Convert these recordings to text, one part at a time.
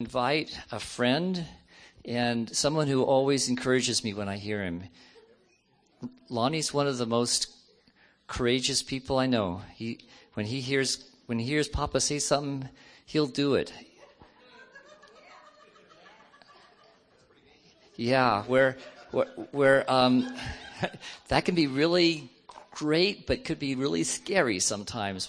Invite a friend and someone who always encourages me when I hear him. Lonnie's one of the most courageous people I know. When he hears Papa say something, he'll do it. Yeah, where that can be really great, but could be really scary sometimes.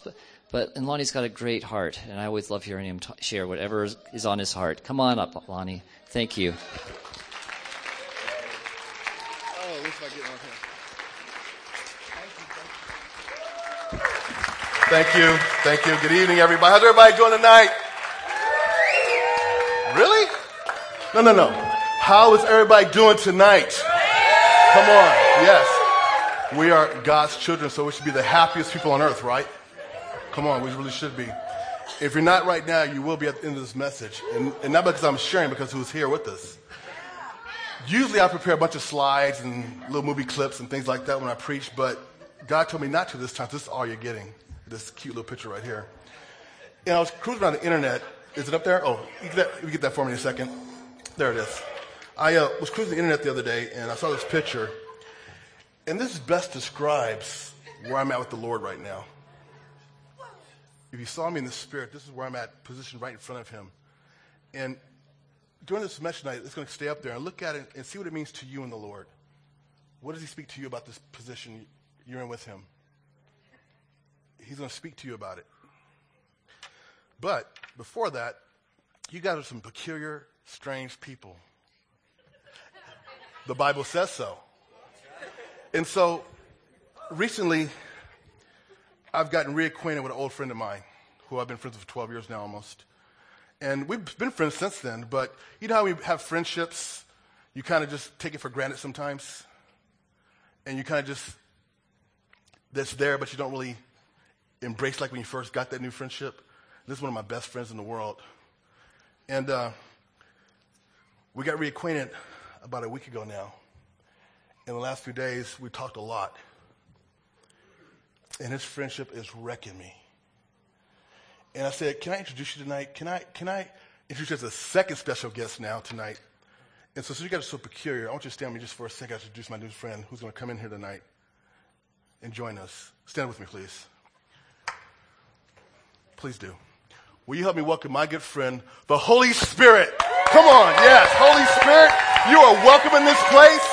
But Lonnie's got a great heart, and I always love hearing him share whatever is on his heart. Come on up, Lonnie. Thank you. Oh, at least I get one here. Thank you. Thank you. Good evening, everybody. How's everybody doing tonight? Really? No. How is everybody doing tonight? Come on. Yes. We are God's children, so we should be the happiest people on earth, right? Come on, we really should be. If you're not right now, you will be at the end of this message. And not because I'm sharing, because who's here with us. Usually I prepare a bunch of slides and little movie clips and things like that when I preach, but God told me not to this time. This is all you're getting, this cute little picture right here. And I was cruising around the internet. Is it up there? Oh, you get that for me in a second. There it is. I was cruising the internet the other day, and I saw this picture. And this best describes where I'm at with the Lord right now. If you saw me in the spirit, this is where I'm at, positioned right in front of him. And during this message tonight, it's going to stay up there and look at it and see what it means to you and the Lord. What does he speak to you about this position you're in with him? He's going to speak to you about it. But before that, you guys are some peculiar, strange people. The Bible says so. And so recently, I've gotten reacquainted with an old friend of mine who I've been friends with for 12 years now almost. And we've been friends since then, but you know how we have friendships? You kind of just take it for granted sometimes. And you kind of just, that's there, but you don't really embrace like when you first got that new friendship. This is one of my best friends in the world. And we got reacquainted about a week ago now. In the last few days, we talked a lot. And his friendship is wrecking me. And I said, can I introduce you tonight? Can I introduce you as a second special guest now tonight? And so since you guys are so peculiar, I want you to stand with me just for a second. I introduce my new friend who's going to come in here tonight and join us. Stand with me, please. Please do. Will you help me welcome my good friend, the Holy Spirit? Come on, yes. Holy Spirit, you are welcome in this place.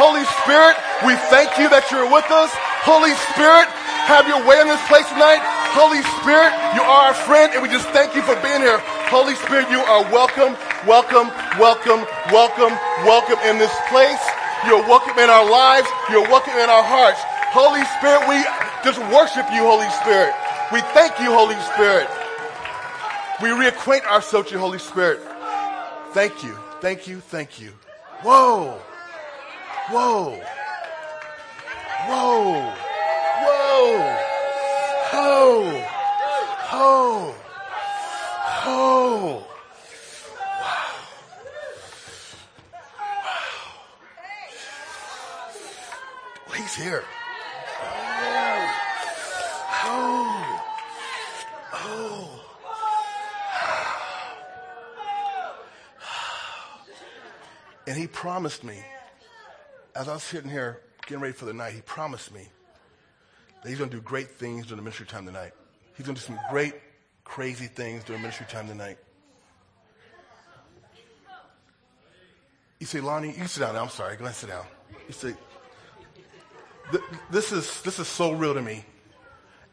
Holy Spirit, we thank you that you're with us. Holy Spirit, have your way in this place tonight. Holy Spirit, you are our friend, and we just thank you for being here. Holy Spirit, you are welcome, welcome, welcome, welcome, welcome in this place. You're welcome in our lives. You're welcome in our hearts. Holy Spirit, we just worship you, Holy Spirit. We thank you, Holy Spirit. We reacquaint ourselves to you, Holy Spirit. Thank you, thank you, thank you. Whoa, whoa, whoa. Ho, ho, ho, ho. Wow. Wow. He's here. Oh, ho, oh. And he promised me, as I was sitting here getting ready for the night, he promised me that he's going to do great things during the ministry time tonight. He's going to do some great, crazy things during ministry time tonight. You say, Lonnie, you can sit down now. I'm sorry. Go ahead and sit down. You say, this is so real to me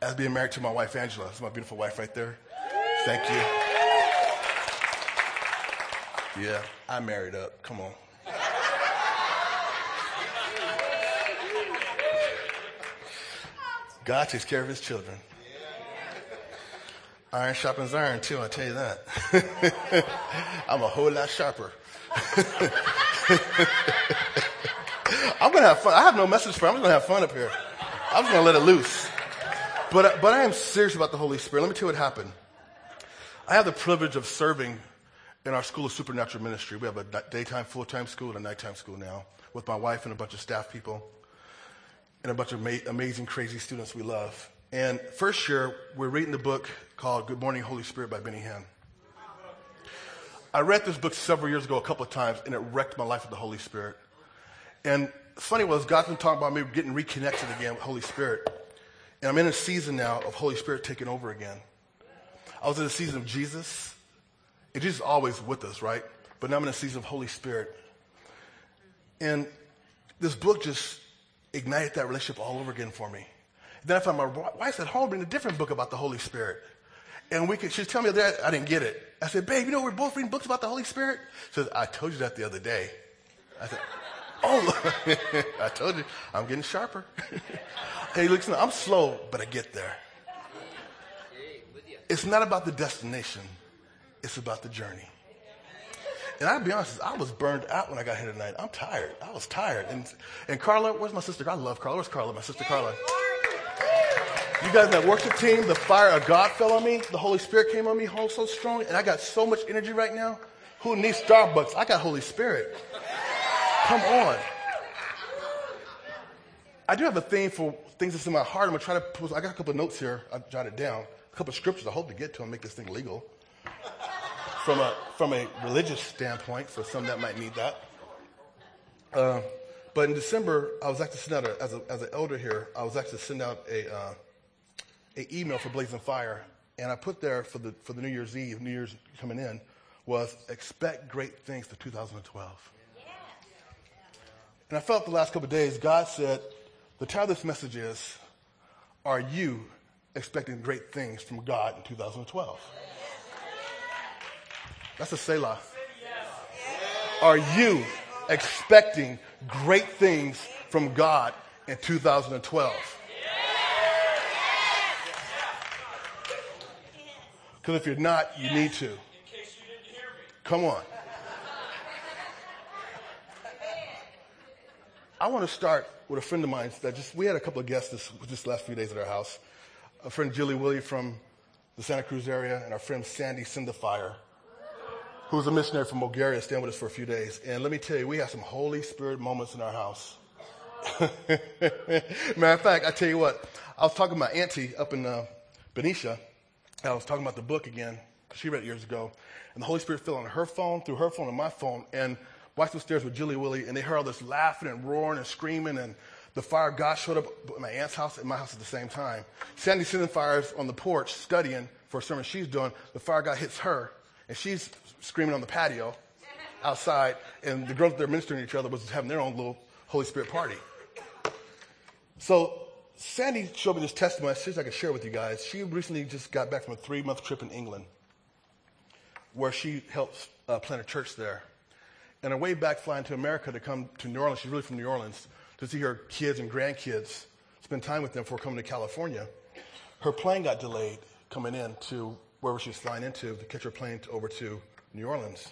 as being married to my wife, Angela. That's my beautiful wife right there. Thank you. Yeah, I married up. Come on. God takes care of his children. Yeah. Iron sharpens iron, too, I'll tell you that. I'm a whole lot sharper. I'm going to have fun. I have no message for it. I'm just going to have fun up here. I'm just going to let it loose. But I am serious about the Holy Spirit. Let me tell you what happened. I have the privilege of serving in our School of Supernatural Ministry. We have a daytime full-time school and a nighttime school now with my wife and a bunch of staff people. And a bunch of amazing, crazy students we love. And first year, we're reading the book called Good Morning, Holy Spirit by Benny Hinn. I read this book several years ago a couple of times, and it wrecked my life with the Holy Spirit. And funny was, God's been talking about me getting reconnected again with Holy Spirit. And I'm in a season now of Holy Spirit taking over again. I was in a season of Jesus. And Jesus is always with us, right? But now I'm in a season of Holy Spirit. And this book just ignited that relationship all over again for me. And then I found my wife at home reading a different book about the Holy Spirit. And she was telling me that I didn't get it. I said, babe, you know, we're both reading books about the Holy Spirit. She says, I told you that the other day. I said, oh, I told you, I'm getting sharper. Hey, listen, I'm slow, but I get there. It's not about the destination. It's about the journey. And I'll be honest, I was burned out when I got here tonight. I'm tired. I was tired. And Carla, where's my sister? I love Carla. Where's Carla? My sister Carla. You guys, that worship team, the fire of God fell on me. The Holy Spirit came on me home so strong. And I got so much energy right now. Who needs Starbucks? I got Holy Spirit. Come on. I do have a theme for things that's in my heart. I'm going to try to post. I got a couple of notes here. I jotted down. A couple of scriptures I hope to get to and make this thing legal. From a religious standpoint, for some that might need that. But in December, I was actually sent out, as an elder here, I was actually sent out an email for Blazing Fire, and I put there for the New Year's Eve, New Year's coming in, was expect great things for 2012. Yeah. And I felt the last couple of days, God said, the title of this message is, are you expecting great things from God in 2012? That's a Selah. Are you expecting great things from God in 2012? Because if you're not, you need to. In case you didn't hear me. Come on. I want to start with a friend of mine that we had a couple of guests this last few days at our house. Our friend Julie Willie from the Santa Cruz area, and our friend Sandy Send the Fire, who's a missionary from Bulgaria, staying with us for a few days. And let me tell you, we had some Holy Spirit moments in our house. Matter of fact, I tell you what, I was talking to my auntie up in Benicia. I was talking about the book again, because she read it years ago. And the Holy Spirit fell on her phone, through her phone, and my phone. And walked upstairs with Julie Willie, and they heard all this laughing and roaring and screaming. And the fire of God showed up at my aunt's house and my house at the same time. Sandy sitting fires on the porch studying for a sermon she's doing. The fire of God hits her, and she's screaming on the patio outside. And the girls that are ministering to each other was having their own little Holy Spirit party. So Sandy showed me this testimony I could share with you guys. She recently just got back from a 3-month trip in England where she helped plant a church there. And on her way back flying to America to come to New Orleans, she's really from New Orleans, to see her kids and grandkids, spend time with them before coming to California. Her plane got delayed coming in to wherever she was flying into to catch her plane over to New Orleans.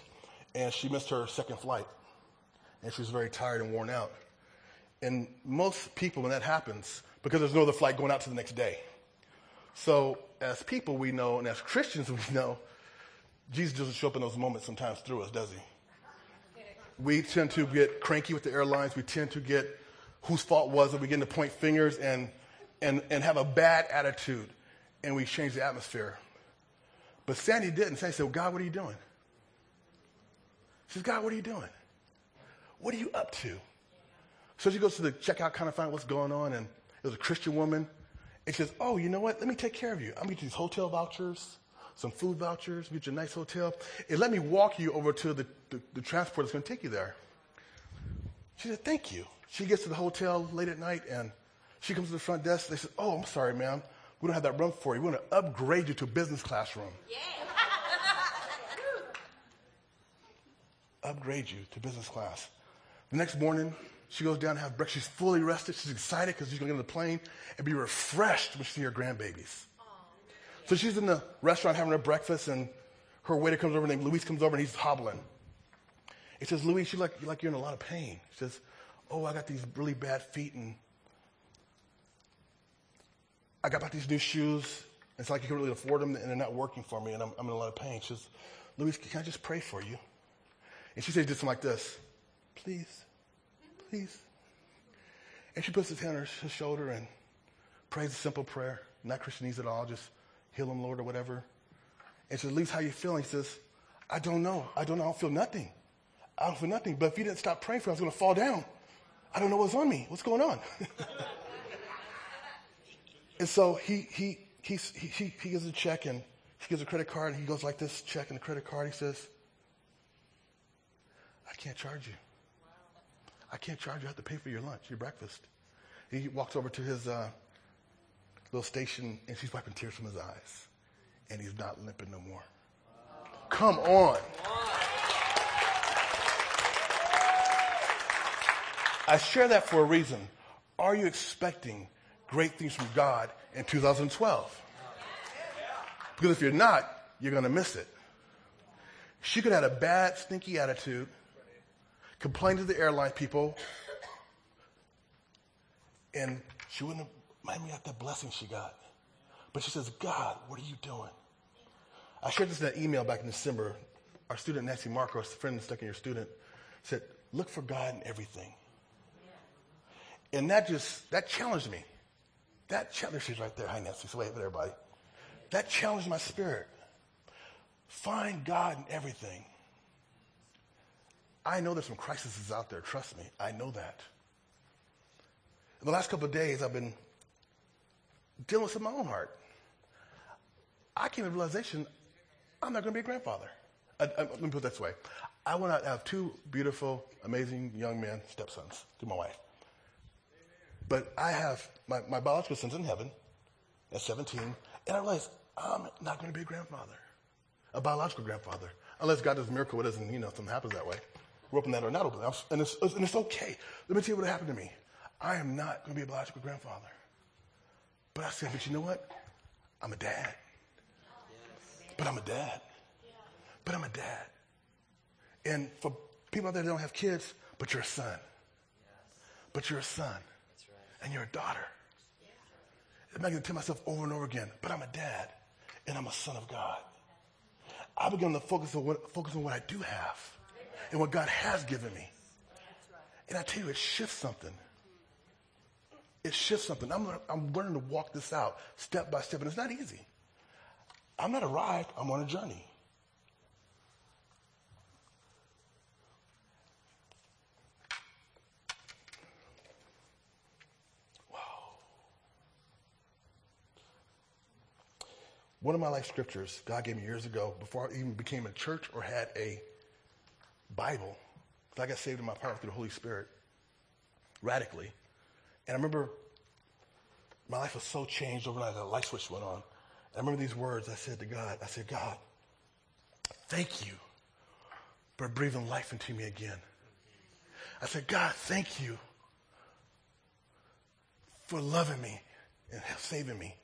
And she missed her second flight. And she was very tired and worn out. And most people, when that happens, because there's no other flight going out to the next day. So as people we know, and as Christians we know, Jesus doesn't show up in those moments sometimes through us, does he? We tend to get cranky with the airlines. We tend to get whose fault was it. We get to point fingers and have a bad attitude, and we change the atmosphere. But Sandy didn't. Sandy said, well, God, what are you doing? She says, God, what are you doing? What are you up to? So she goes to the checkout counter to find what's going on, and it was a Christian woman. And she says, oh, you know what? Let me take care of you. I'm going to get these hotel vouchers, some food vouchers, get you a nice hotel. And let me walk you over to the transport that's going to take you there. She said, thank you. She gets to the hotel late at night, and she comes to the front desk. They said, oh, I'm sorry, ma'am. We don't have that room for you. We're going to upgrade you to a business classroom. Yeah. Upgrade you to business class. The next morning, she goes down and have breakfast. She's fully rested. She's excited because she's going to get on the plane and be refreshed when she sees her grandbabies. Aww. So she's in the restaurant having her breakfast, and her waiter comes over, and Luis comes over, and he's hobbling. He says, Luis, you're in a lot of pain. She says, oh, I got these really bad feet, and I got about these new shoes. It's like you can really afford them, and they're not working for me, and I'm in a lot of pain. She says, Luis, can I just pray for you? And she says something like this, please. Please. And she puts his hand on her shoulder and prays a simple prayer, not Christianese at all, just heal him, Lord, or whatever. And she says, Luis, how you feeling? He says, I don't know. I don't know. I don't feel nothing. I don't feel nothing. But if you didn't stop praying for me, I was going to fall down. I don't know what's on me. What's going on? And so he gives a check, and he gives a credit card, and he goes like this, check and the credit card. He says, I can't charge you. I can't charge you. I have to pay for your lunch, your breakfast. He walks over to his little station, and she's wiping tears from his eyes. And he's not limping no more. Wow. Come on. Wow. I share that for a reason. Are you expecting great things from God in 2012? Because if you're not, you're going to miss it. She could have had a bad, stinky attitude, complained to the airline people, and she wouldn't have minded me out that blessing she got. But she says, God, what are you doing? I shared this in an email back in December. Our student, Nancy Marcos, a friend of the second-year student, said, look for God in everything. And that challenged me. There she's right there. Hi, Nancy. So wait for everybody. That challenged my spirit. Find God in everything. I know there's some crises out there. Trust me. I know that. In the last couple of days, I've been dealing with some of my own heart. I came to the realization I'm not going to be a grandfather. Let me put it this way. I want to have two beautiful, amazing young men, stepsons, through my wife. But I have my biological son's in heaven at 17, and I realize I'm not going to be a grandfather, a biological grandfather, unless God does a miracle. It doesn't, something happens that way. We're open that or not open that. And it's okay. Let me tell you what happened to me. I am not going to be a biological grandfather. But I said, but you know what? I'm a dad. But I'm a dad. But I'm a dad. And for people out there that don't have kids, but you're a son. But you're a son. And you're a daughter. Yeah. I'm not going to tell myself over and over again, but I'm a dad, and I'm a son of God. I began to focus on what I do have and what God has given me. And I tell you, it shifts something. It shifts something. I'm learning to walk this out step by step, and it's not easy. I'm not arrived. I'm on a journey. One of my life scriptures God gave me years ago, before I even became a church or had a Bible, because I got saved in my power through the Holy Spirit radically. And I remember my life was so changed overnight, a light switch went on. And I remember these words I said to God. I said, God, thank you for breathing life into me again. I said, God, thank you for loving me and saving me.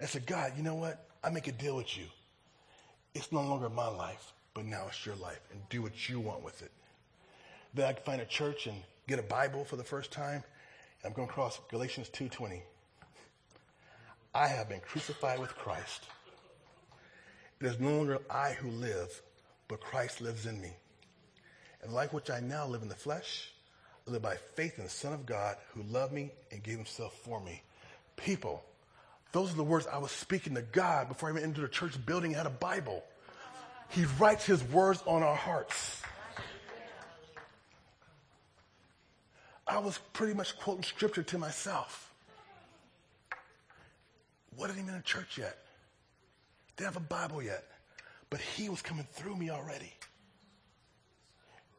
I said, God, you know what? I make a deal with you. It's no longer my life, but now it's your life, and do what you want with it. Then I can find a church and get a Bible for the first time. I'm going to cross Galatians 2:20. I have been crucified with Christ. It is no longer I who live, but Christ lives in me. And like which I now live in the flesh, I live by faith in the Son of God who loved me and gave himself for me. People, those are the words I was speaking to God before I went into the church building and had a Bible. He writes his words on our hearts. I was pretty much quoting scripture to myself. What did he mean in church yet? Didn't have a Bible yet. But he was coming through me already.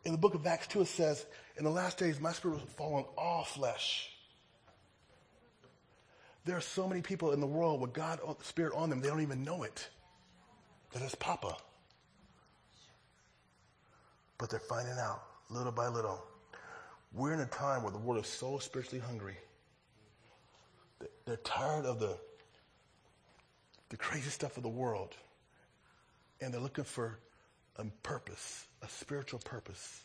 In the book of Acts 2, it says, in the last days, my spirit will fall on all flesh. There are so many people in the world with God's Spirit on them, they don't even know it. That it's Papa. But they're finding out little by little. We're in a time where the world is so spiritually hungry. They're tired of the crazy stuff of the world. And they're looking for a purpose, a spiritual purpose.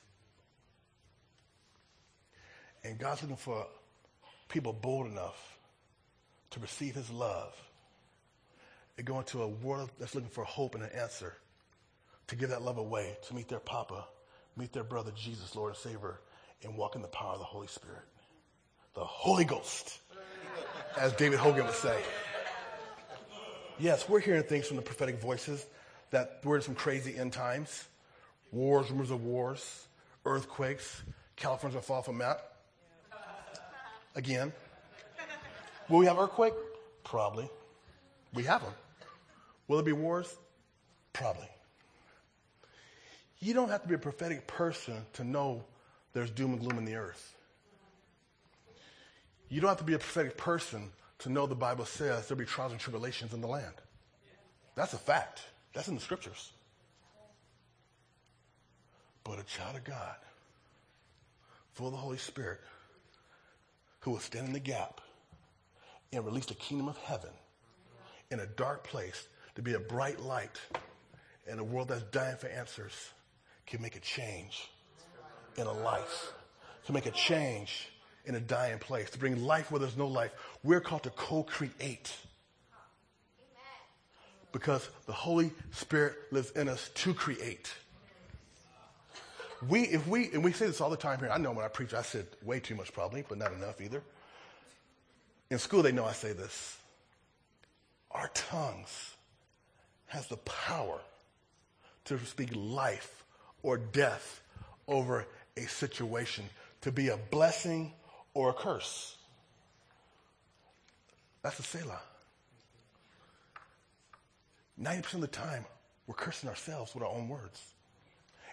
And God's looking for people bold enough to receive his love and go into a world that's looking for hope and an answer, to give that love away, to meet their Papa, meet their brother Jesus, Lord and Savior, and walk in the power of the Holy Spirit. The Holy Ghost, as David Hogan would say. Yes, we're hearing things from the prophetic voices that we're in some crazy end times. wars, rumors of wars, earthquakes, California's going to fall off a map. Again. Will we have earthquake? Probably. We have them. Will there be wars? Probably. You don't have to be a prophetic person to know there's doom and gloom in the earth. You don't have to be a prophetic person to know the Bible says there'll be trials and tribulations in the land. That's a fact. That's in the scriptures. But a child of God, full of the Holy Spirit, who will stand in the gap and release the kingdom of heaven in a dark place to be a bright light in a world that's dying for answers, can make a change in a life, to make a change in a dying place, to bring life where there's no life. We're called to co-create because the Holy Spirit lives in us to create. We say this all the time here. I know when I preach, I said way too much probably, but not enough either. In school, they know I say this. Our tongues has the power to speak life or death over a situation, to be a blessing or a curse. That's a Selah. 90% of the time, we're cursing ourselves with our own words.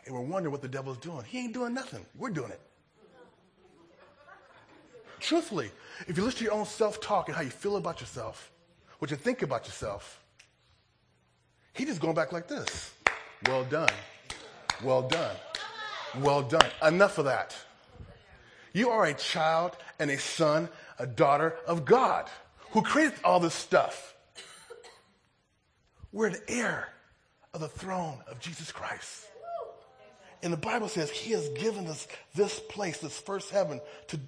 And we're wondering what the devil's doing. He ain't doing nothing. We're doing it. Truthfully, if you listen to your own self-talk and how you feel about yourself, what you think about yourself, he's just going back like this. Well done. Well done. Well done. Enough of that. You are a child and a son, a daughter of God who created all this stuff. We're an heir of the throne of Jesus Christ. And the Bible says he has given us this place, this first heaven,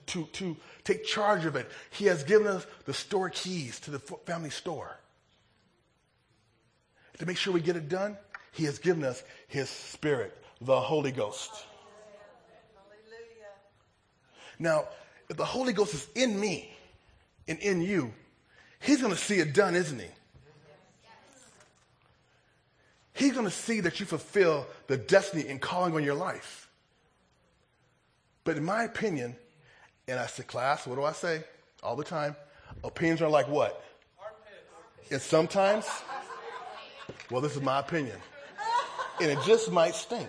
to take charge of it. He has given us the store keys to the family store. To make sure we get it done, he has given us his Spirit, the Holy Ghost. Hallelujah. Now, if the Holy Ghost is in me and in you, he's going to see it done, isn't he? He's going to see that you fulfill the destiny and calling on your life. But in my opinion, and I said, class, what do I say all the time? Opinions are like what? Armpits. And sometimes, well, this is my opinion. And it just might stink.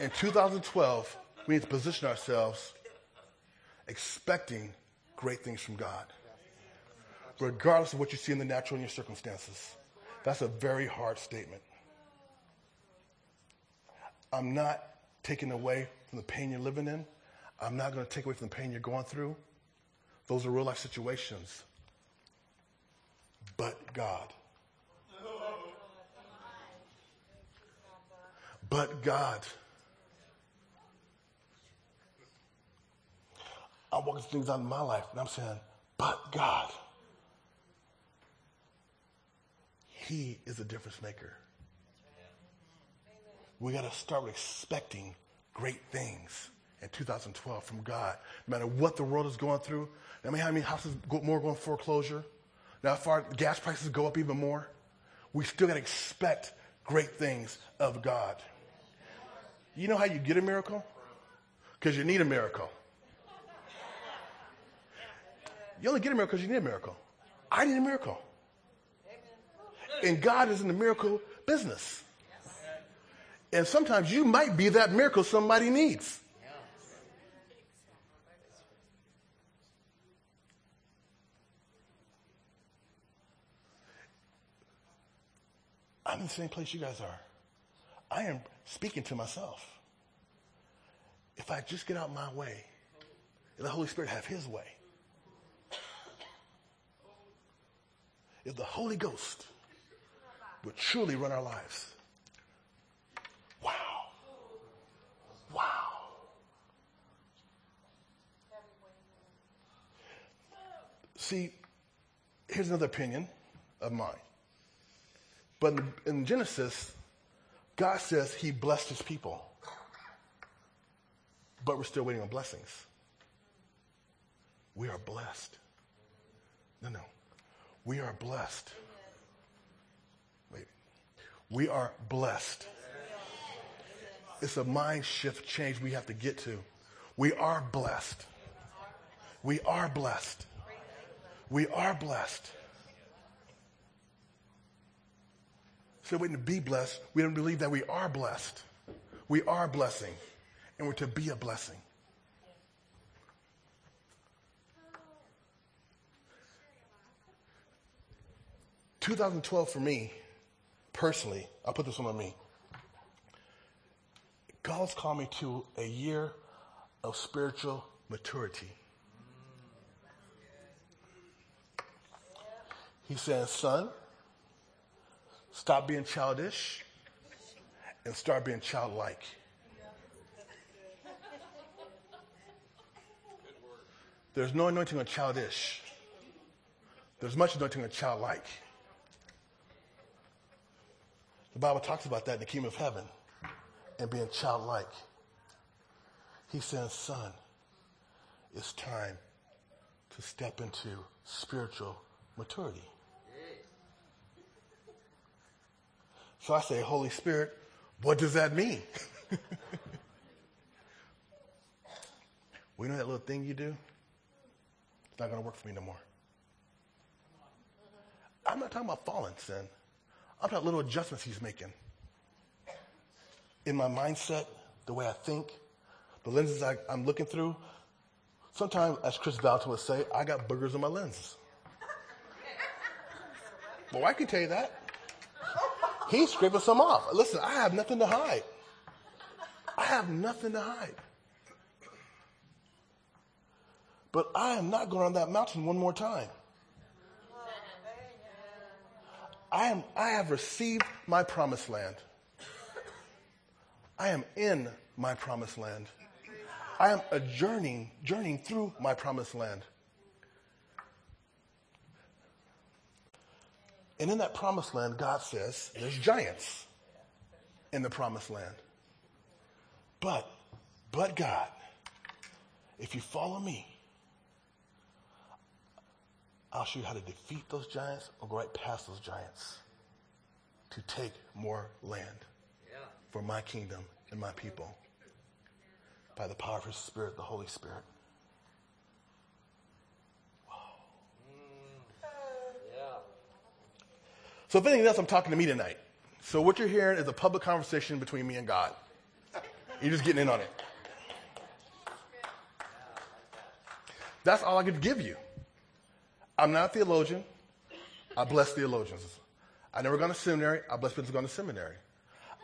In 2012, we need to position ourselves expecting great things from God, regardless of what you see in the natural and your circumstances. That's a very hard statement. I'm not taking away from the pain you're living in. I'm not going to take away from the pain you're going through. Those are real life situations. But God. But God. I'm walking through things out in my life and I'm saying, but God. He is a difference maker. We got to start with expecting great things in 2012 from God. No matter what the world is going through, no matter how many houses more go in foreclosure, now how far gas prices go up even more, we still got to expect great things of God. You know how you get a miracle? Because you need a miracle. You only get a miracle because you need a miracle. I need a miracle. And God is in the miracle business. Yes. And sometimes you might be that miracle somebody needs. Yeah. I'm in the same place you guys are. I am speaking to myself. If I just get out my way, let the Holy Spirit have his way. If the Holy Ghost would truly run our lives. Wow. Wow. See, here's another opinion of mine. But in Genesis, God says he blessed his people. But we're still waiting on blessings. We are blessed. No. We are blessed. We are blessed. It's a mind shift change we have to get to. We are blessed. We are blessed. We are blessed. So we're to be blessed. We don't believe that we are blessed. We are a blessing. And we're to be a blessing. Yeah. 2012 for me, personally, I'll put this one on me. God's called me to a year of spiritual maturity. He says, son, stop being childish and start being childlike. There's no anointing on childish. There's much anointing on childlike. The Bible talks about that in the kingdom of heaven and being childlike. He says, son, it's time to step into spiritual maturity. So I say, Holy Spirit, what does that mean? Well, you know that little thing you do? It's not going to work for me no more. I'm not talking about fallen sin. I'm talking about little adjustments he's making. In my mindset, the way I think, the lenses I'm looking through. Sometimes, as Chris Dalton would say, I got boogers on my lenses. Well, I can tell you that. He's scraping some off. Listen, I have nothing to hide. I have nothing to hide. But I am not going on that mountain one more time. I have received my promised land. I am in my promised land. I am journeying through my promised land. And in that promised land, God says, there's giants in the promised land. But God, if you follow me, I'll show you how to defeat those giants or go right past those giants to take more land for my kingdom and my people by the power of his spirit, the Holy Spirit. So if anything else, I'm talking to me tonight. So what you're hearing is a public conversation between me and God. You're just getting in on it. That's all I could give you. I'm not a theologian. I bless theologians. I never gone to seminary. I bless people who've gone to seminary.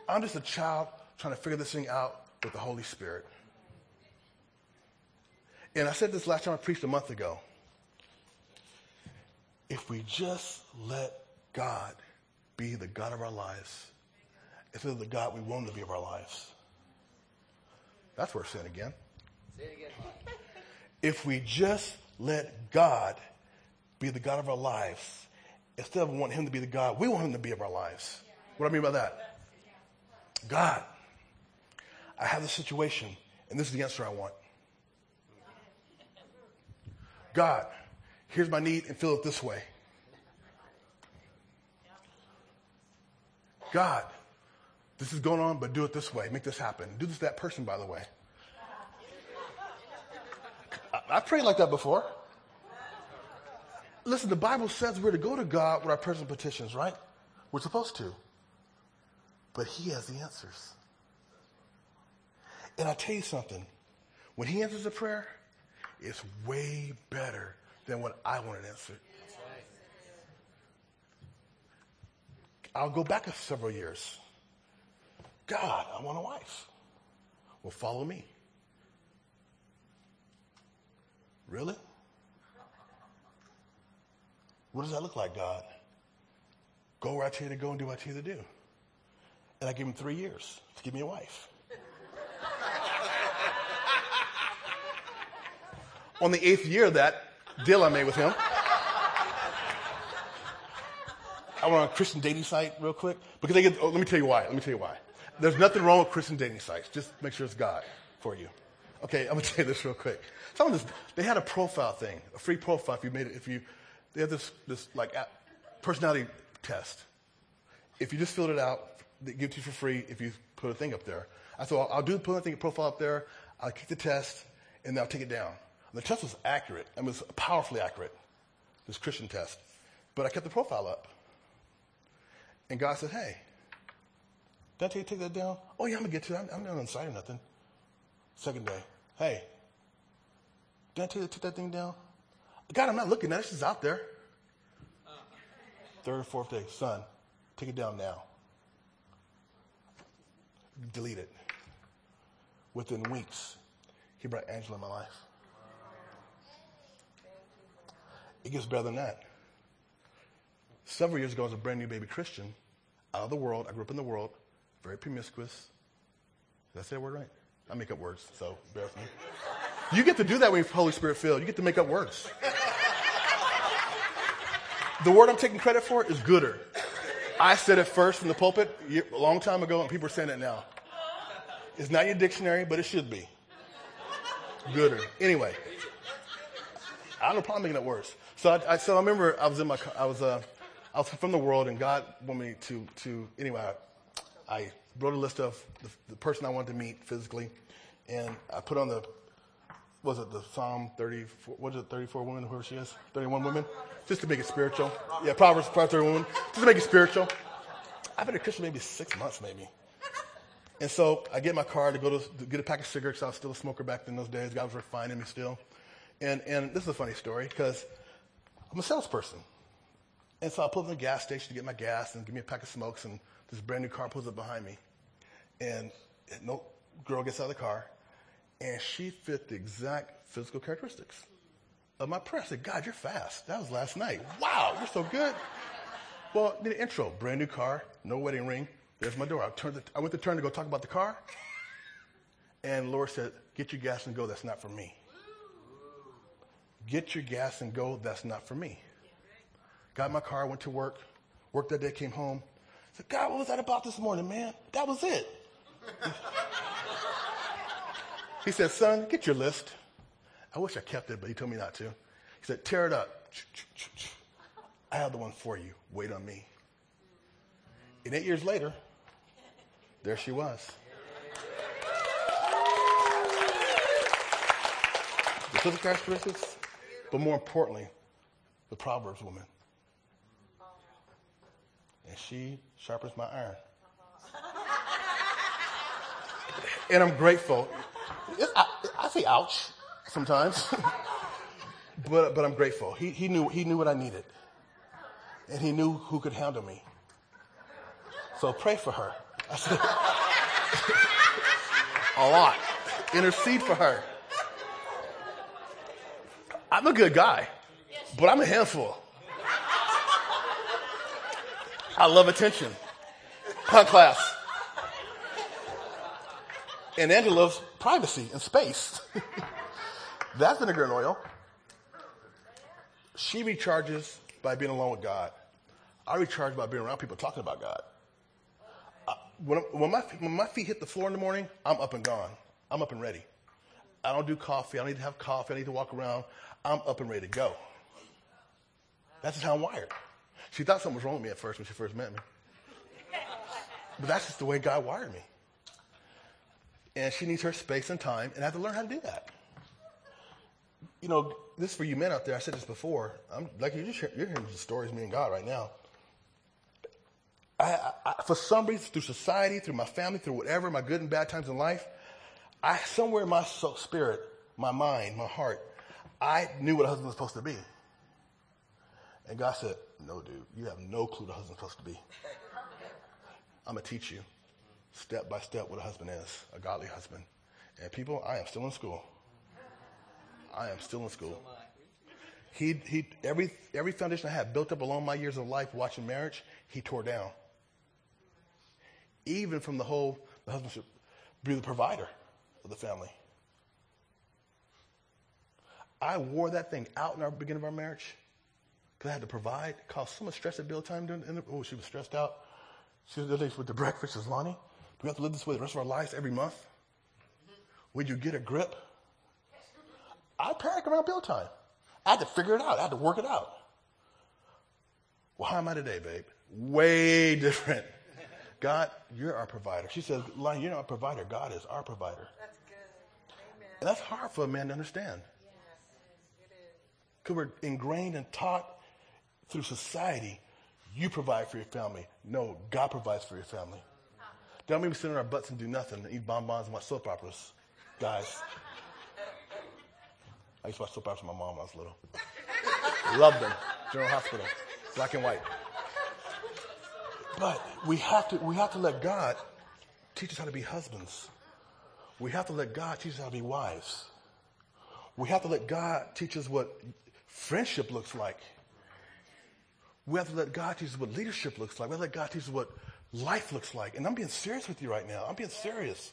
I'm just a child trying to figure this thing out with the Holy Spirit. And I said this last time I preached a month ago. If we just let God be the God of our lives instead of the God we want him to be of our lives. That's worth saying again. Say it again. If we just let God be the God of our lives instead of wanting him to be the God we want him to be of our lives. What do I mean by that? God, I have this situation and this is the answer I want. God, here's my need and fill it this way. God, this is going on, but do it this way. Make this happen. Do this to that person, by the way. I prayed like that before. Listen, the Bible says we're to go to God with our personal petitions, right? We're supposed to. But he has the answers. And I'll tell you something. When he answers a prayer, it's way better than what I wanted answered. I'll go back several years. God, I want a wife. Well, follow me. Really? What does that look like, God? Go where I tell you to go and do what I tell you to do. And I give him 3 years to give me a wife. On the 8th year of that deal I made with him, I went on a Christian dating site real quick. Because let me tell you why. Let me tell you why. There's nothing wrong with Christian dating sites. Just make sure it's God for you. Okay, I'm going to tell you this real quick. They had a profile thing, a free profile if you made it. They had this personality test. If you just filled it out, they give it to you for free if you put a thing up there. I said, I'll do put a thing profile up there. I'll kick the test, and I'll take it down. And the test was accurate. I mean, it was powerfully accurate, this Christian test. But I kept the profile up. And God said, hey, did I tell you to take that down? Oh, yeah, I'm going to get to it. I'm not inside or nothing. Second day, hey, did I tell you to take that thing down? God, I'm not looking at it. It's just out there. Third, fourth day, son, take it down now. Delete it. Within weeks, he brought Angela in my life. It gets better than that. Several years ago, I was a brand new baby Christian, out of the world. I grew up in the world, very promiscuous. Did I say that word right? I make up words, so bear with me. You get to do that when you're Holy Spirit filled. You get to make up words. The word I'm taking credit for is gooder. I said it first from the pulpit a long time ago, and people are saying it now. It's not your dictionary, but it should be. Gooder. Anyway, I have no problem making up words. So I remember I was in my I was from the world, and God wanted me to anyway. I wrote a list of the person I wanted to meet physically, and I put on the Psalm 34? What is it? 34 women, whoever she is, 31 women, just to make it spiritual. Yeah, Proverbs 31, just to make it spiritual. I've been a Christian maybe 6 months, maybe. And so I get in my car to go to get a pack of cigarettes. I was still a smoker back in those days. God was refining me still. And this is a funny story because I'm a salesperson. And so I pull up in the gas station to get my gas and give me a pack of smokes. And this brand new car pulls up behind me. And no girl gets out of the car. And she fit the exact physical characteristics of my prayer. I said, God, you're fast. That was last night. Wow, you're so good. Well, did an intro. Brand new car, no wedding ring. There's my door. I went to turn to go talk about the car. And Laura said, get your gas and go. That's not for me. Get your gas and go. That's not for me. Got in my car, went to work. Worked that day, came home. I said, God, what was that about this morning, man? That was it. He said, son, get your list. I wish I kept it, but he told me not to. He said, tear it up. I have the one for you. Wait on me. And 8 years later, there she was. The physical characteristics, but more importantly, the Proverbs woman. And she sharpens my iron. And I'm grateful. I say ouch sometimes, but I'm grateful. He knew what I needed, and he knew who could handle me. So pray for her. I said, a lot. Intercede for her. I'm a good guy, but I'm a handful. I love attention. Punk class. And Angela's privacy and space. That's vinegar and oil. She recharges by being alone with God. I recharge by being around people talking about God. When my feet hit the floor in the morning, I'm up and gone. I'm up and ready. I don't do coffee. I don't need to have coffee. I need to walk around. I'm up and ready to go. That's just how I'm wired. She thought something was wrong with me at first when she first met me. But that's just the way God wired me. And she needs her space and time, and I have to learn how to do that. You know, this is for you men out there. I said this before. You're hearing the stories of me and God right now. I for some reason, through society, through my family, through whatever, my good and bad times in life, somewhere in my soul, spirit, my mind, my heart, I knew what a husband was supposed to be. And God said, no, dude, you have no clue what a husband's supposed to be. I'm going to teach you step by step what a husband is, a godly husband. And people, I am still in school. I am still in school. Every foundation I had built up along my years of life watching marriage, he tore down. Even from the husband should be the provider of the family. I wore that thing out in our beginning of our marriage because I had to provide. It caused so much stress at meal time. She was stressed out. She was dealing with the breakfast as Lonnie. Do we have to live this way the rest of our lives every month? Would you get a grip? I panicked around bill time. I had to figure it out. I had to work it out. Well, how am I today, babe? Way different. God, you're our provider. She says, Lonnie, you're not our provider. God is our provider. That's good. Amen. And that's hard for a man to understand. Yes, it is. Because we're ingrained and taught through society, you provide for your family. No, God provides for your family. Don't make me sit on our butts and do nothing and eat bonbons and watch soap operas, guys. I used to watch soap operas with my mom when I was little. Loved them. General Hospital, black and white. But we have to let God teach us how to be husbands. We have to let God teach us how to be wives. We have to let God teach us what friendship looks like. We have to let God teach us what leadership looks like. We have to let God teach us what life looks like. And I'm being serious with you right now. I'm being serious.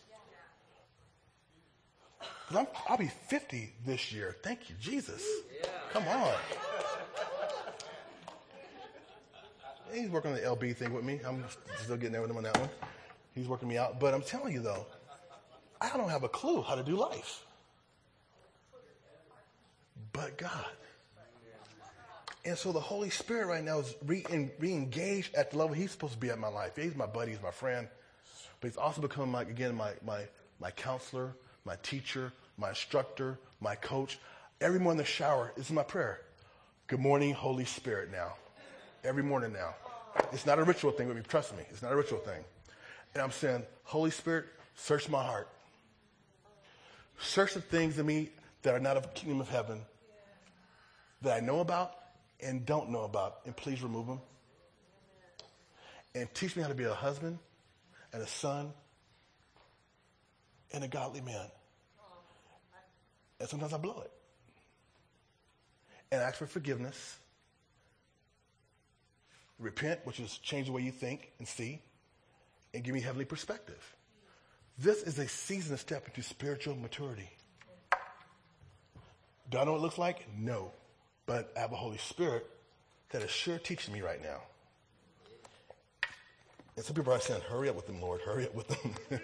Because I'll be 50 this year. Thank you, Jesus. Yeah. Come on. He's working on the LB thing with me. I'm still getting there with him on that one. He's working me out. But I'm telling you, though, I don't have a clue how to do life. But God. And so the Holy Spirit right now is re-engaged at the level he's supposed to be at my life. He's my buddy. He's my friend. But he's also become, my counselor, my teacher, my instructor, my coach. Every morning in the shower, this is my prayer. Good morning, Holy Spirit now. Every morning now. It's not a ritual thing with me. Trust me. It's not a ritual thing. And I'm saying, Holy Spirit, search my heart. Search the things in me that are not of the kingdom of heaven, that I know about and don't know about, and please remove them. And teach me how to be a husband and a son and a godly man. And sometimes I blow it. And I ask for forgiveness. Repent, which is change the way you think and see, and give me heavenly perspective. This is a season to step into spiritual maturity. Do I know what it looks like? No. But I have a Holy Spirit that is sure teaching me right now. And some people are saying, hurry up with them, Lord. Hurry up with them.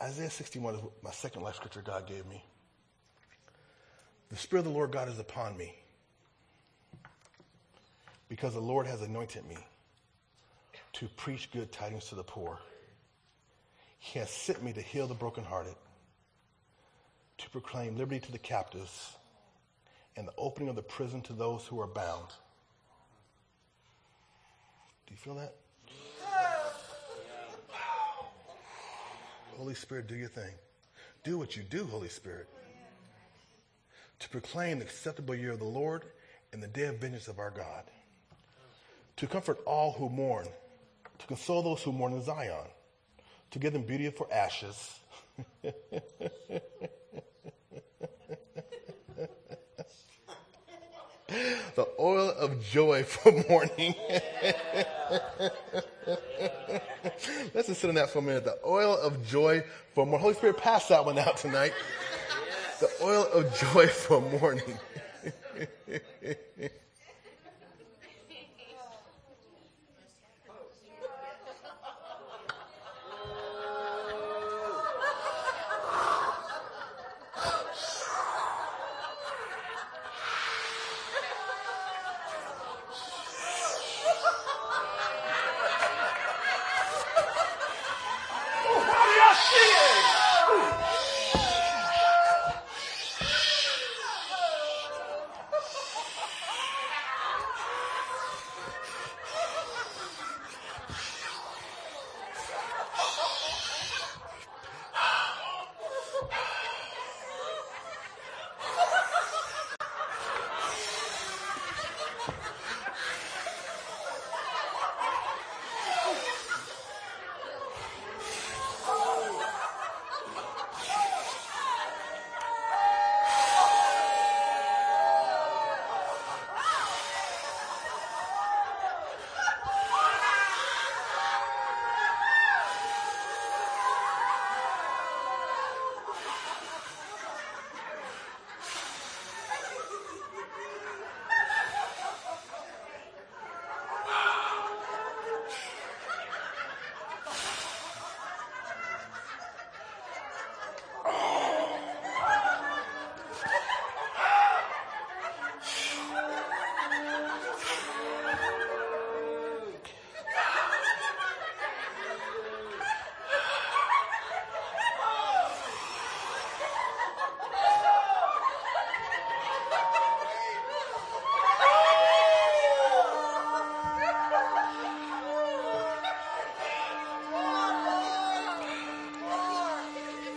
Isaiah 61 is my second life scripture God gave me. The Spirit of the Lord God is upon me because the Lord has anointed me to preach good tidings to the poor. He has sent me to heal the brokenhearted, to proclaim liberty to the captives, and the opening of the prison to those who are bound. Do you feel that? Holy Spirit, do your thing. Do what you do, Holy Spirit. To proclaim the acceptable year of the Lord and the day of vengeance of our God. To comfort all who mourn. To console those who mourn in Zion. To give them beauty for ashes. The oil of joy for mourning. Let's just sit on that for a minute. The oil of joy for mourning. Holy Spirit, pass that one out tonight. The oil of joy for mourning.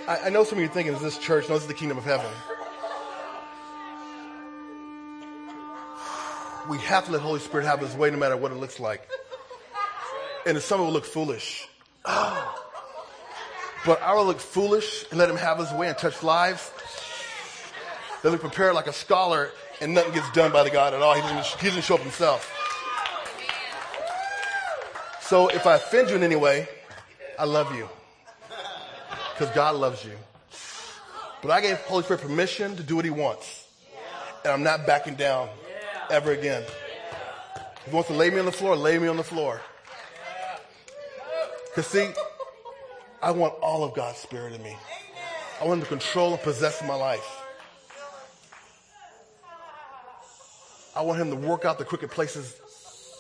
I know some of you are thinking, is this church? No, this is the kingdom of heaven. We have to let Holy Spirit have his way no matter what it looks like. And some will look foolish. Oh. But I will look foolish and let him have his way and touch lives. They look prepared like a scholar and nothing gets done by the God at all. He doesn't show up himself. So if I offend you in any way, I love you. Because God loves you. But I gave Holy Spirit permission to do what he wants. And I'm not backing down ever again. If he wants to lay me on the floor, lay me on the floor. Because see, I want all of God's Spirit in me. I want him to control and possess my life. I want him to work out the crooked places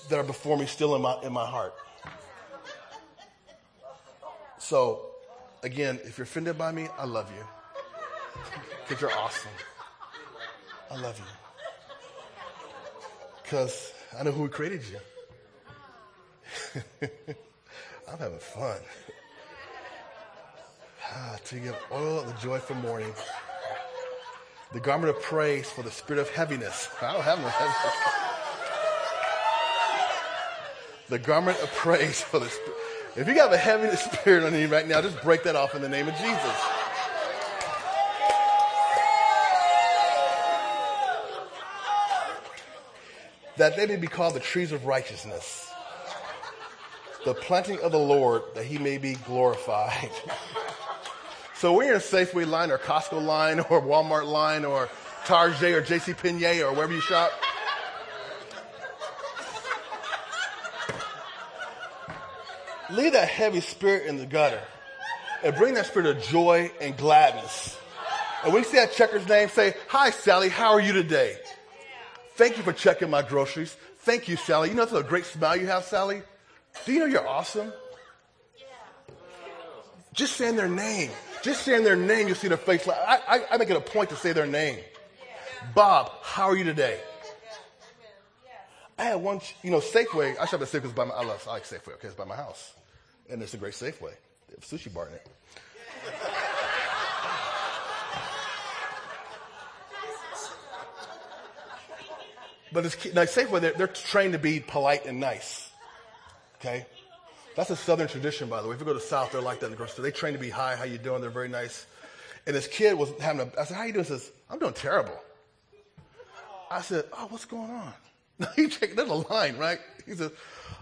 that are before me still in my heart. So, again, if you're offended by me, I love you. Because you're awesome. I love you. Because I know who created you. I'm having fun. To give oil of the joy for mourning. The garment of praise for the spirit of heaviness. I don't have no heaviness. The garment of praise for the spirit. If you got a heaviness spirit on you right now, just break that off in the name of Jesus. That they may be called the trees of righteousness. The planting of the Lord, that he may be glorified. So when you're in a Safeway line or Costco line or Walmart line or Target or JCPenney or wherever you shop, leave that heavy spirit in the gutter and bring that spirit of joy and gladness. And when you see that checker's name, say, "Hi, Sally, how are you today? Thank you for checking my groceries. Thank you, Sally. You know, that's a great smile you have, Sally. Do you know you're awesome?" Just saying their name. Just saying their name, you'll see their face. I make it a point to say their name. Bob, how are you today? I had one, Safeway. I shop at Safeway. I like Safeway. Okay, it's by my house. And it's a great Safeway. They have a sushi bar in it. But it's like Safeway, they're trained to be polite and nice. Okay? That's a Southern tradition, by the way. If you go to the South, they're like that in the grocery store. They train to be, "Hi, how you doing?" They're very nice. And this kid was having I said, "How you doing?" He says, "I'm doing terrible." I said, "Oh, what's going on?" There's a line, right? He says,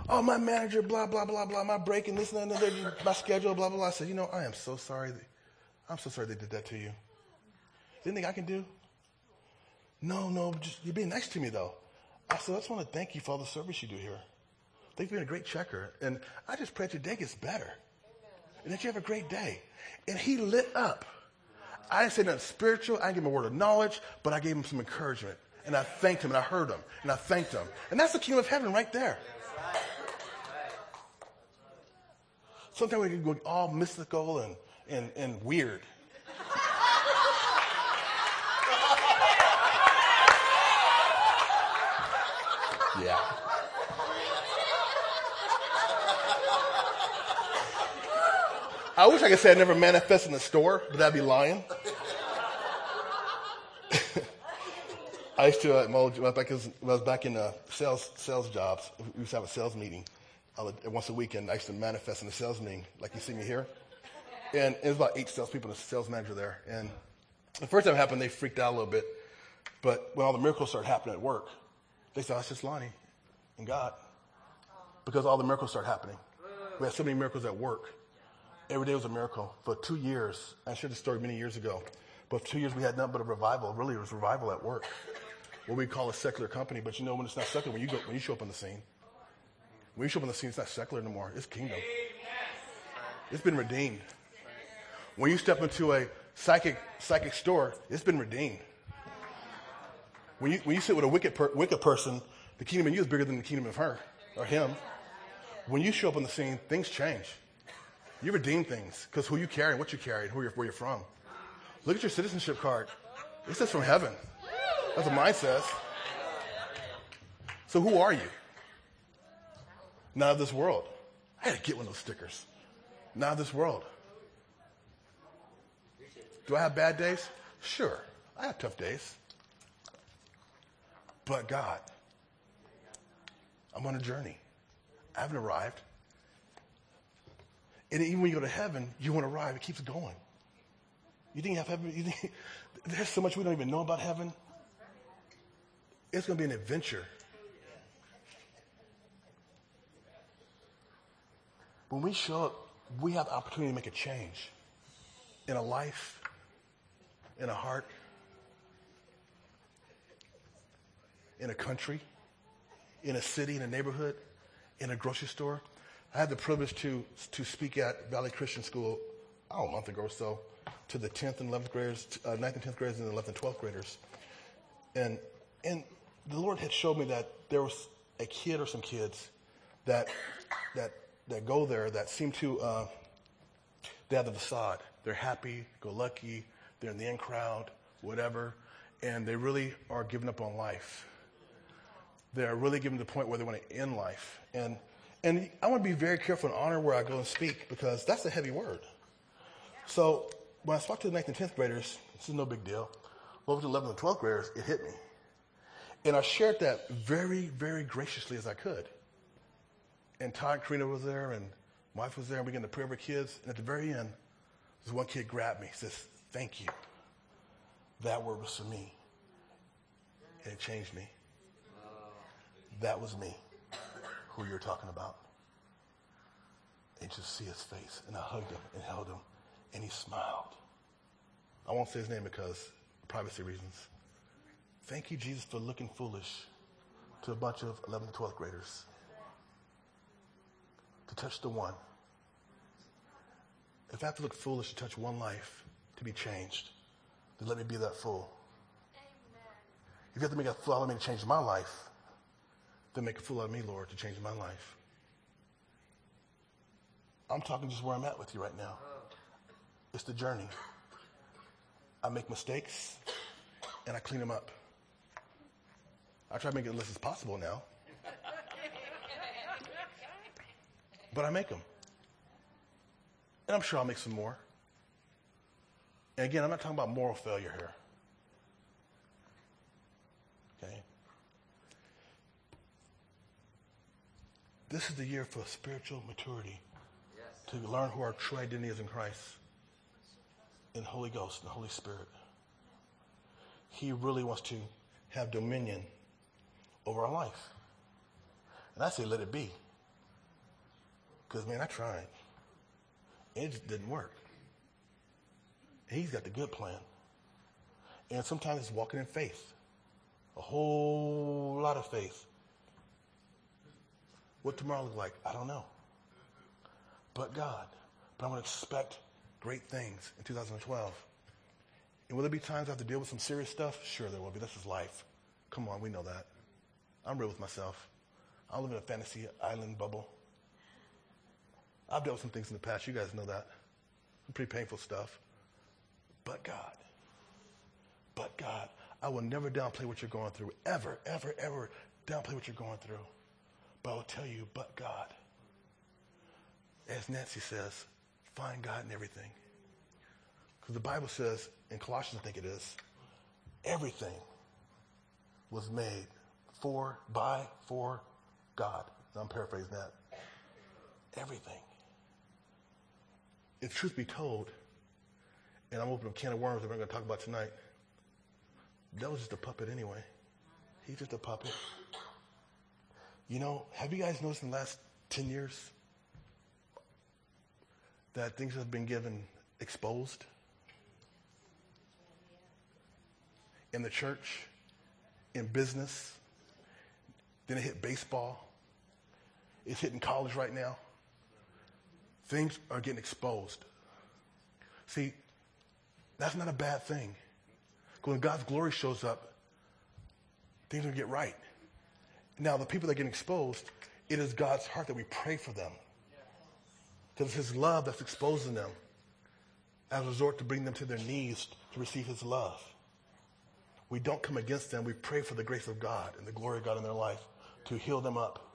"Oh, my manager, blah, blah, blah, blah, my break and this and that, my schedule, blah, blah, blah." I said, "I am so sorry. I'm so sorry they did that to you. Is there anything I can do?" No, you're being nice to me, though." I said, "I just want to thank you for all the service you do here. Thank you for being a great checker. And I just pray that your day gets better. And that you have a great day." And he lit up. I didn't say nothing spiritual. I didn't give him a word of knowledge, but I gave him some encouragement. And I thanked him, and I heard him, and I thanked him. And that's the kingdom of heaven right there. Sometimes we can go all mystical and weird. Yeah. I wish I could say I never manifest in the store, but that'd be lying. I used to, when I was back in sales jobs, we used to have a sales meeting once a week, and I used to manifest in the sales meeting, like you see me here. And it was about 8 salespeople and a sales manager there. And the first time it happened, they freaked out a little bit. But when all the miracles started happening at work, they said, "Oh, it's just Lonnie and God." Because all the miracles started happening. We had so many miracles at work. Every day was a miracle. For 2 years, I shared this story many years ago, but for 2 years we had nothing but a revival. Really, it was revival at work. What we call a secular company, but when it's not secular, when you show up on the scene. When you show up on the scene, it's not secular anymore. It's kingdom. It's been redeemed. When you step into a psychic store, it's been redeemed. When you sit with a wicked person, the kingdom of you is bigger than the kingdom of her or him. When you show up on the scene, things change. You redeem things because who you carry, what you carry, and where you're from. Look at your citizenship card. It says from heaven. That's what mine says. So who are you? Not of this world. I had to get one of those stickers. Not of this world. Do I have bad days? Sure. I have tough days. But God, I'm on a journey. I haven't arrived. And even when you go to heaven, you won't arrive. It keeps going. You think you have heaven? There's so much we don't even know about heaven. It's going to be an adventure. When we show up, we have the opportunity to make a change in a life, in a heart, in a country, in a city, in a neighborhood, in a grocery store. I had the privilege to speak at Valley Christian School, a month ago or so, to the 10th and 11th graders, 9th and 10th graders, and the 11th and 12th graders. And the Lord had showed me that there was a kid or some kids that go there that seem to, they have the facade. They're happy, go lucky, they're in the in crowd, whatever, and they really are giving up on life. They're really giving to the point where they want to end life. And I want to be very careful and honor where I go and speak, because that's a heavy word. So when I spoke to the 9th and 10th graders, this is no big deal. Over to the 11th and 12th graders, it hit me. And I shared that very, very graciously as I could. And Todd Karina was there, and my wife was there, and we began to pray over kids. And at the very end, this one kid grabbed me. He says, "Thank you. That word was for me." And it changed me. That was me, who you're talking about. And just see his face. And I hugged him and held him, and he smiled. I won't say his name because of privacy reasons. Thank you, Jesus, for looking foolish to a bunch of 11th and 12th graders. To touch the one. If I have to look foolish to touch one life to be changed, then let me be that fool. Amen. If you have to make a fool out of me to change my life, then make a fool out of me, Lord, to change my life. I'm talking just where I'm at with you right now. It's the journey. I make mistakes, and I clean them up. I try to make it as less as possible now. But I make them. And I'm sure I'll make some more. And again, I'm not talking about moral failure here. Okay? This is the year for spiritual maturity. Yes. To learn who our true identity is in Christ. In the Holy Ghost, in the Holy Spirit. He really wants to have dominion over our life. And I say, let it be. Because, man, I tried. It just didn't work. He's got the good plan. And sometimes it's walking in faith. A whole lot of faith. What tomorrow look like? I don't know. But God. But I'm going to expect great things in 2012. And will there be times I have to deal with some serious stuff? Sure there will be. This is life. Come on, we know that. I'm real with myself. I live in a fantasy island bubble. I've dealt with some things in the past. You guys know that. Some pretty painful stuff. But God, I will never downplay what you're going through. Ever, ever, ever downplay what you're going through. But I will tell you, but God. As Nancy says, find God in everything. Because the Bible says, in Colossians I think it is, everything was made by God. Now I'm paraphrasing that. Everything. If truth be told, and I'm opening a can of worms that we're going to talk about tonight, that was just a puppet anyway. He's just a puppet. You know, have you guys noticed in the last 10 years that things have been given exposed? In the church, in business, then it hit baseball. It's hitting college right now. Things are getting exposed. See, that's not a bad thing. When God's glory shows up, things will get right. Now, the people that get exposed, it is God's heart that we pray for them. Because it's His love that's exposing them as a resort to bring them to their knees to receive His love. We don't come against them. We pray for the grace of God and the glory of God in their life to heal them up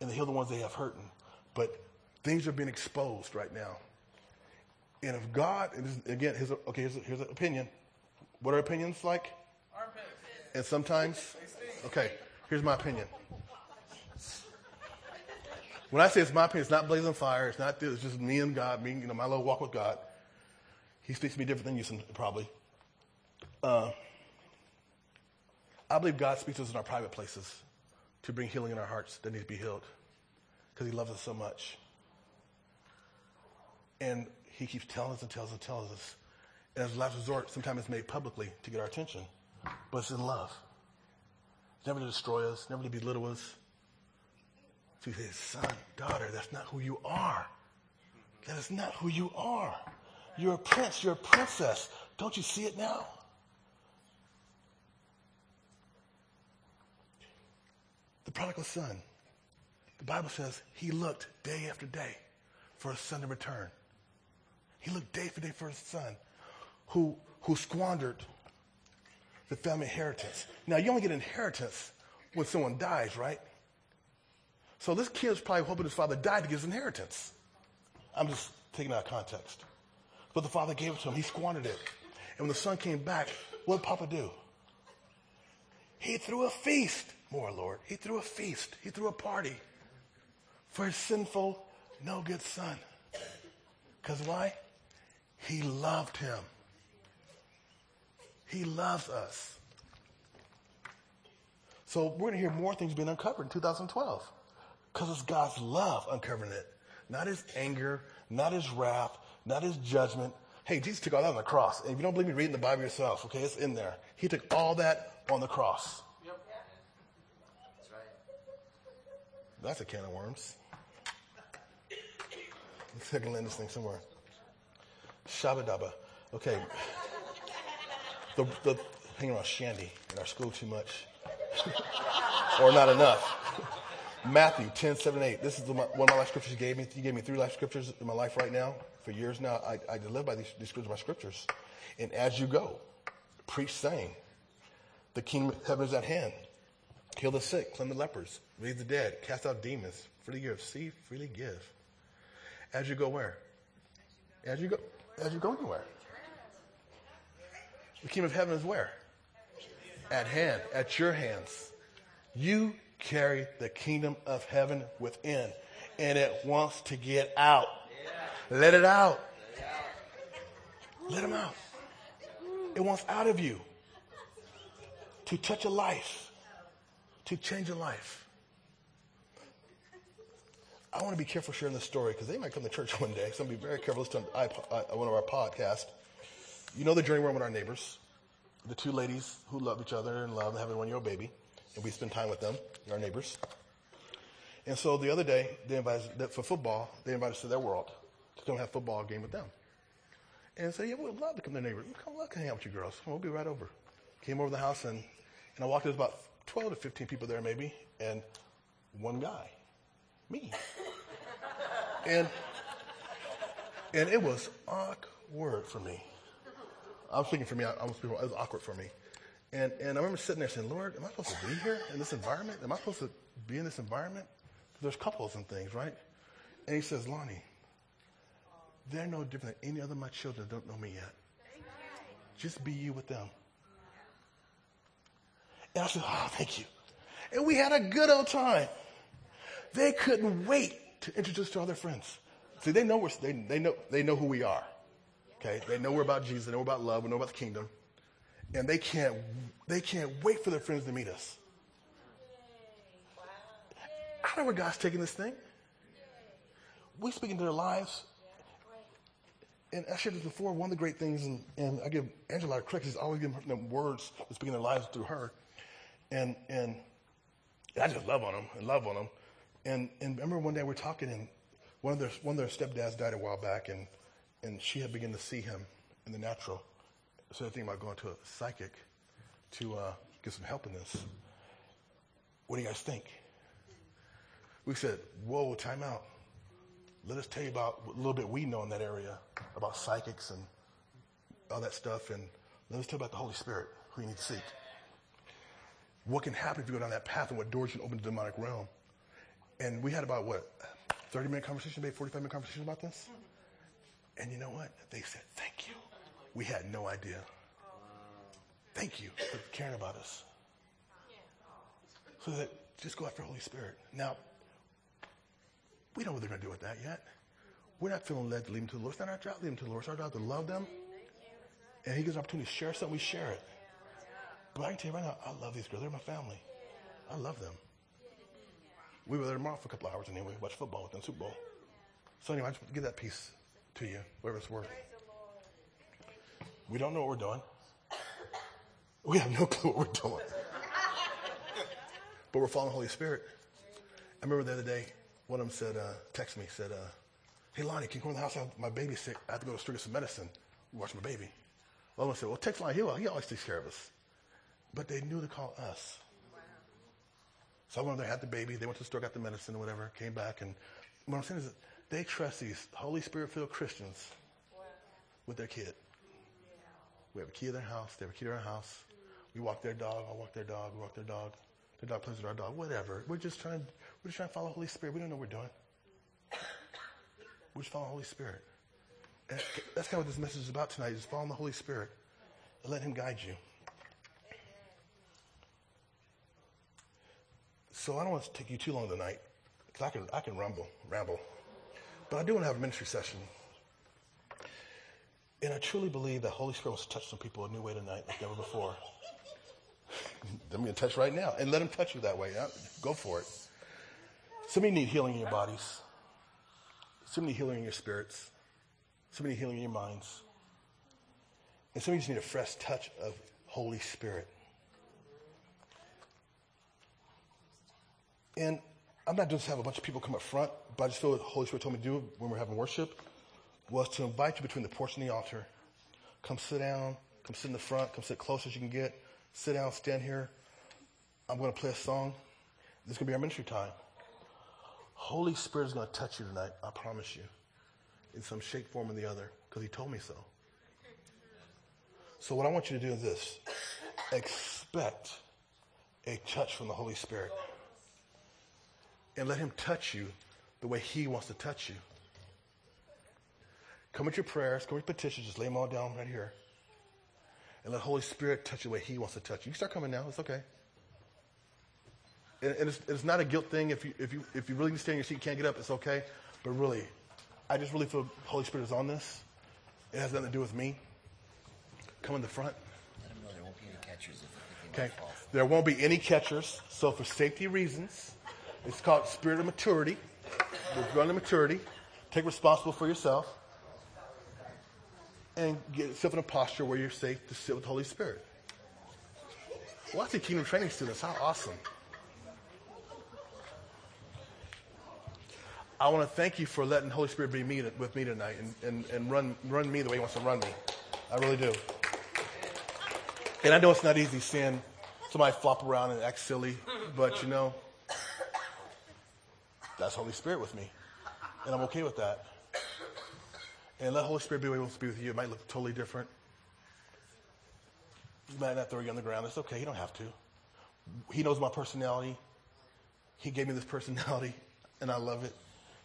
and to heal the ones they have hurting. But things are being exposed right now. And if God, and this is, again, here's an opinion. What are opinions like? Armpits. And sometimes, okay, here's my opinion. When I say it's my opinion, it's not Blazing Fire. It's not this. It's just me and God, me, you know, my little walk with God. He speaks to me different than you, probably. I believe God speaks to us in our private places to bring healing in our hearts that need to be healed because he loves us so much. And he keeps telling us and tells us and tells us. And as a last resort, sometimes it's made publicly to get our attention, but it's in love. It's never to destroy us, never to belittle us. To his son, daughter, that's not who you are. That is not who you are. You're a prince, you're a princess. Don't you see it now? The prodigal son, the Bible says he looked day after day for his son to return. He looked day after day for his son who squandered the family inheritance. Now, you only get inheritance when someone dies, right? So this kid's probably hoping his father died to get his inheritance. I'm just taking it out of context. But the father gave it to him. He squandered it. And when the son came back, what did Papa do? He threw a feast. More, Lord. He threw a feast. He threw a party for his sinful, no good son. Because why? He loved him. He loves us. So we're going to hear more things being uncovered in 2012. Because it's God's love uncovering it. Not his anger, not his wrath, not his judgment. Hey, Jesus took all that on the cross. And if you don't believe me, read in the Bible yourself. Okay, it's in there. He took all that on the cross. Yep. That's right. That's a can of worms. Let's take a land this thing somewhere. Shabba-dabba. Okay. The hanging around Shandy in our school too much. Or not enough. Matthew 10:7-8. This is one of my life scriptures you gave me. You gave me three life scriptures in my life right now. For years now, I live by my scriptures. And as you go, preach saying, the kingdom of heaven is at hand. Heal the sick, cleanse the lepers, raise the dead, cast out demons, freely give, see, freely give. As you go where? As you go anywhere. The kingdom of heaven is where? At hand, at your hands. You carry the kingdom of heaven within, and it wants to get out. Yeah. Let it out. Let him out. It wants out of you to touch a life, to change a life. I want to be careful sharing this story because they might come to church one day, so I'm going to be very careful. Listen to one of our podcasts. You know the journey we're on with our neighbors, the two ladies who love each other and love having a one-year-old baby. And we spend time with them, our neighbors. And so the other day, they invited us for football. They invited us to their world to come have a football game with them. And I said, yeah, we'd love to come to the neighbors. Come, love to hang out with you girls. We'll be right over. Came over to the house, and I walked in. There's about 12 to 15 people there maybe, and one guy, me. and it was awkward for me. I'm speaking for me. It was awkward for me. And I remember sitting there saying, Lord, am I supposed to be here in this environment? Am I supposed to be in this environment? There's couples and things, right? And he says, Lonnie, they're no different than any other of my children that don't know me yet. Just be you with them. And I said, oh, thank you. And we had a good old time. They couldn't wait to introduce us to all their friends. See, they know who we are. Okay? They know we're about Jesus. They know we're about love. We know about the kingdom. And they can't wait for their friends to meet us. Wow. I don't know where God's taking this thing. We speak into their lives. And I shared this before. One of the great things, and I give Angela credit, she's always giving them words that speak into their lives through her. And I just love on them. And I remember one day we were talking, and one of their stepdads died a while back, and she had begun to see him in the natural. So I think about going to a psychic to get some help in this. What do you guys think? We said, whoa, time out. Let us tell you about a little bit we know in that area about psychics and all that stuff. And let us tell you about the Holy Spirit, who you need to seek. What can happen if you go down that path and what doors you can open to the demonic realm? And we had about, 30-minute conversation, maybe 45-minute conversation about this? And you know what? They said, thank you. We had no idea. Thank you for caring about us. So that just go after the Holy Spirit. Now, we don't know what they're going to do with that yet. We're not feeling led to lead them to the Lord. It's not our job to lead them to the Lord. It's our job to love them. And He gives an opportunity to share something, we share it. But I can tell you right now, I love these girls. They're my family. I love them. We were there tomorrow for a couple hours anyway. Watch football with them, Super Bowl. So anyway, I just want to give that piece to you, whatever it's worth. We don't know what we're doing. We have no clue what we're doing. But we're following the Holy Spirit. I remember the other day, one of them said, text me, said, hey, Lonnie, can you come to the house? My baby's sick. I have to go to the street for some medicine. Watch my baby. One of them said, well, text Lonnie. He always takes care of us. But they knew to call us. Wow. So I went there, had the baby. They went to the store, got the medicine, whatever, came back. And what I'm saying is that they trust these Holy Spirit-filled Christians with their kid. Yeah. We have a key to their house. They have a key to our house. We walk their dog. I walk their dog. We walk their dog. The dog plays with our dog, whatever. We're just trying to follow the Holy Spirit. We don't know what we're doing. We're just following the Holy Spirit. And that's kind of what this message is about tonight, is following the Holy Spirit and let Him guide you. So I don't want to take you too long tonight, because I can ramble. But I do want to have a ministry session. And I truly believe that Holy Spirit wants to touch some people a new way tonight like never before. I'm going to touch right now. And let Him touch you that way. Go for it. Somebody need healing in your bodies. Somebody need healing in your spirits. Somebody need healing in your minds. And somebody just need a fresh touch of Holy Spirit. And I'm not just have a bunch of people come up front, but I just feel what the Holy Spirit told me to do when we're having worship was to invite you between the porch and the altar. Come sit down. Come sit in the front. Come sit close as you can get. Sit down, stand here. I'm going to play a song. This is going to be our ministry time. Holy Spirit is going to touch you tonight, I promise you, in some shape, form, or the other, because He told me so. So what I want you to do is this. Expect a touch from the Holy Spirit. And let Him touch you the way He wants to touch you. Come with your prayers, come with your petitions, just lay them all down right here. And let the Holy Spirit touch you the way He wants to touch you. You can start coming now. It's okay. And it's not a guilt thing. If you really need to stay in your seat, you can't get up, it's okay. But really, I just really feel the Holy Spirit is on this. It has nothing to do with me. Come in the front. Let them know there won't be any catchers. Okay. There won't be any catchers. So for safety reasons, it's called spirit of maturity. We're growing to maturity. Take responsible for yourself. And get yourself in a posture where you're safe to sit with the Holy Spirit. Well, I see Kingdom Training students. How awesome. I want to thank you for letting the Holy Spirit be with me tonight and run me the way He wants to run me. I really do. And I know it's not easy seeing somebody flop around and act silly, but, you know, that's Holy Spirit with me. And I'm okay with that. And let the Holy Spirit be able to be with you. It might look totally different. He might not throw you on the ground. That's okay. You don't have to. He knows my personality. He gave me this personality, and I love it.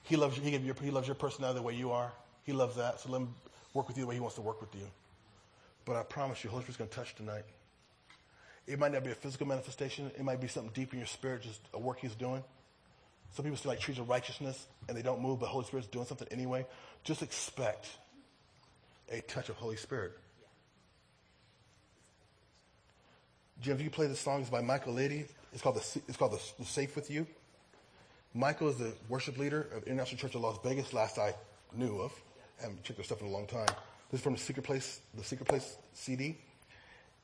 He loves you. He loves your personality the way you are. He loves that. So let Him work with you the way He wants to work with you. But I promise you, the Holy Spirit's going to touch tonight. It might not be a physical manifestation. It might be something deep in your spirit, just a work He's doing. Some people say like trees of righteousness and they don't move, but Holy Spirit's doing something anyway. Just expect a touch of Holy Spirit. Jim, if you play the songs by Michael Leidy, it's called the Safe With You. Michael is the worship leader of International Church of Las Vegas, last I knew of. I haven't checked their stuff in a long time. This is from the Secret Place CD,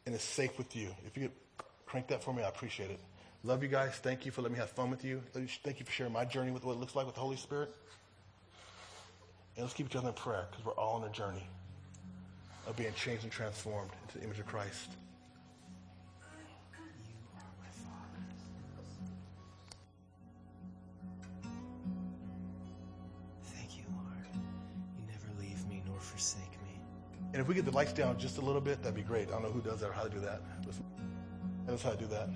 and it's Safe With You. If you could crank that for me, I appreciate it. Love you guys. Thank you for letting me have fun with you. Thank you for sharing my journey with what it looks like with the Holy Spirit. And let's keep each other in prayer, because we're all on a journey of being changed and transformed into the image of Christ. Thank you, Lord. You never leave me nor forsake me. And if we get the lights down just a little bit, that'd be great. I don't know who does that or how to do that. That's how to do that.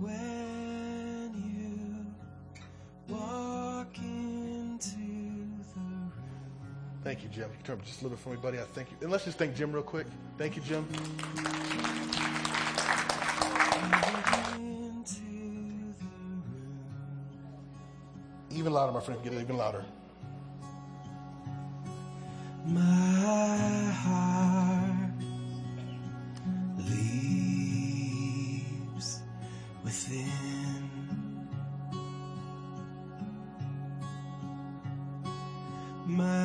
When you Thank you, Jim. Turn up just a little bit for me, buddy. I thank you. And let's just thank Jim real quick. Thank you, Jim. Even louder, my friend. Get it even louder. My heart leaves within. My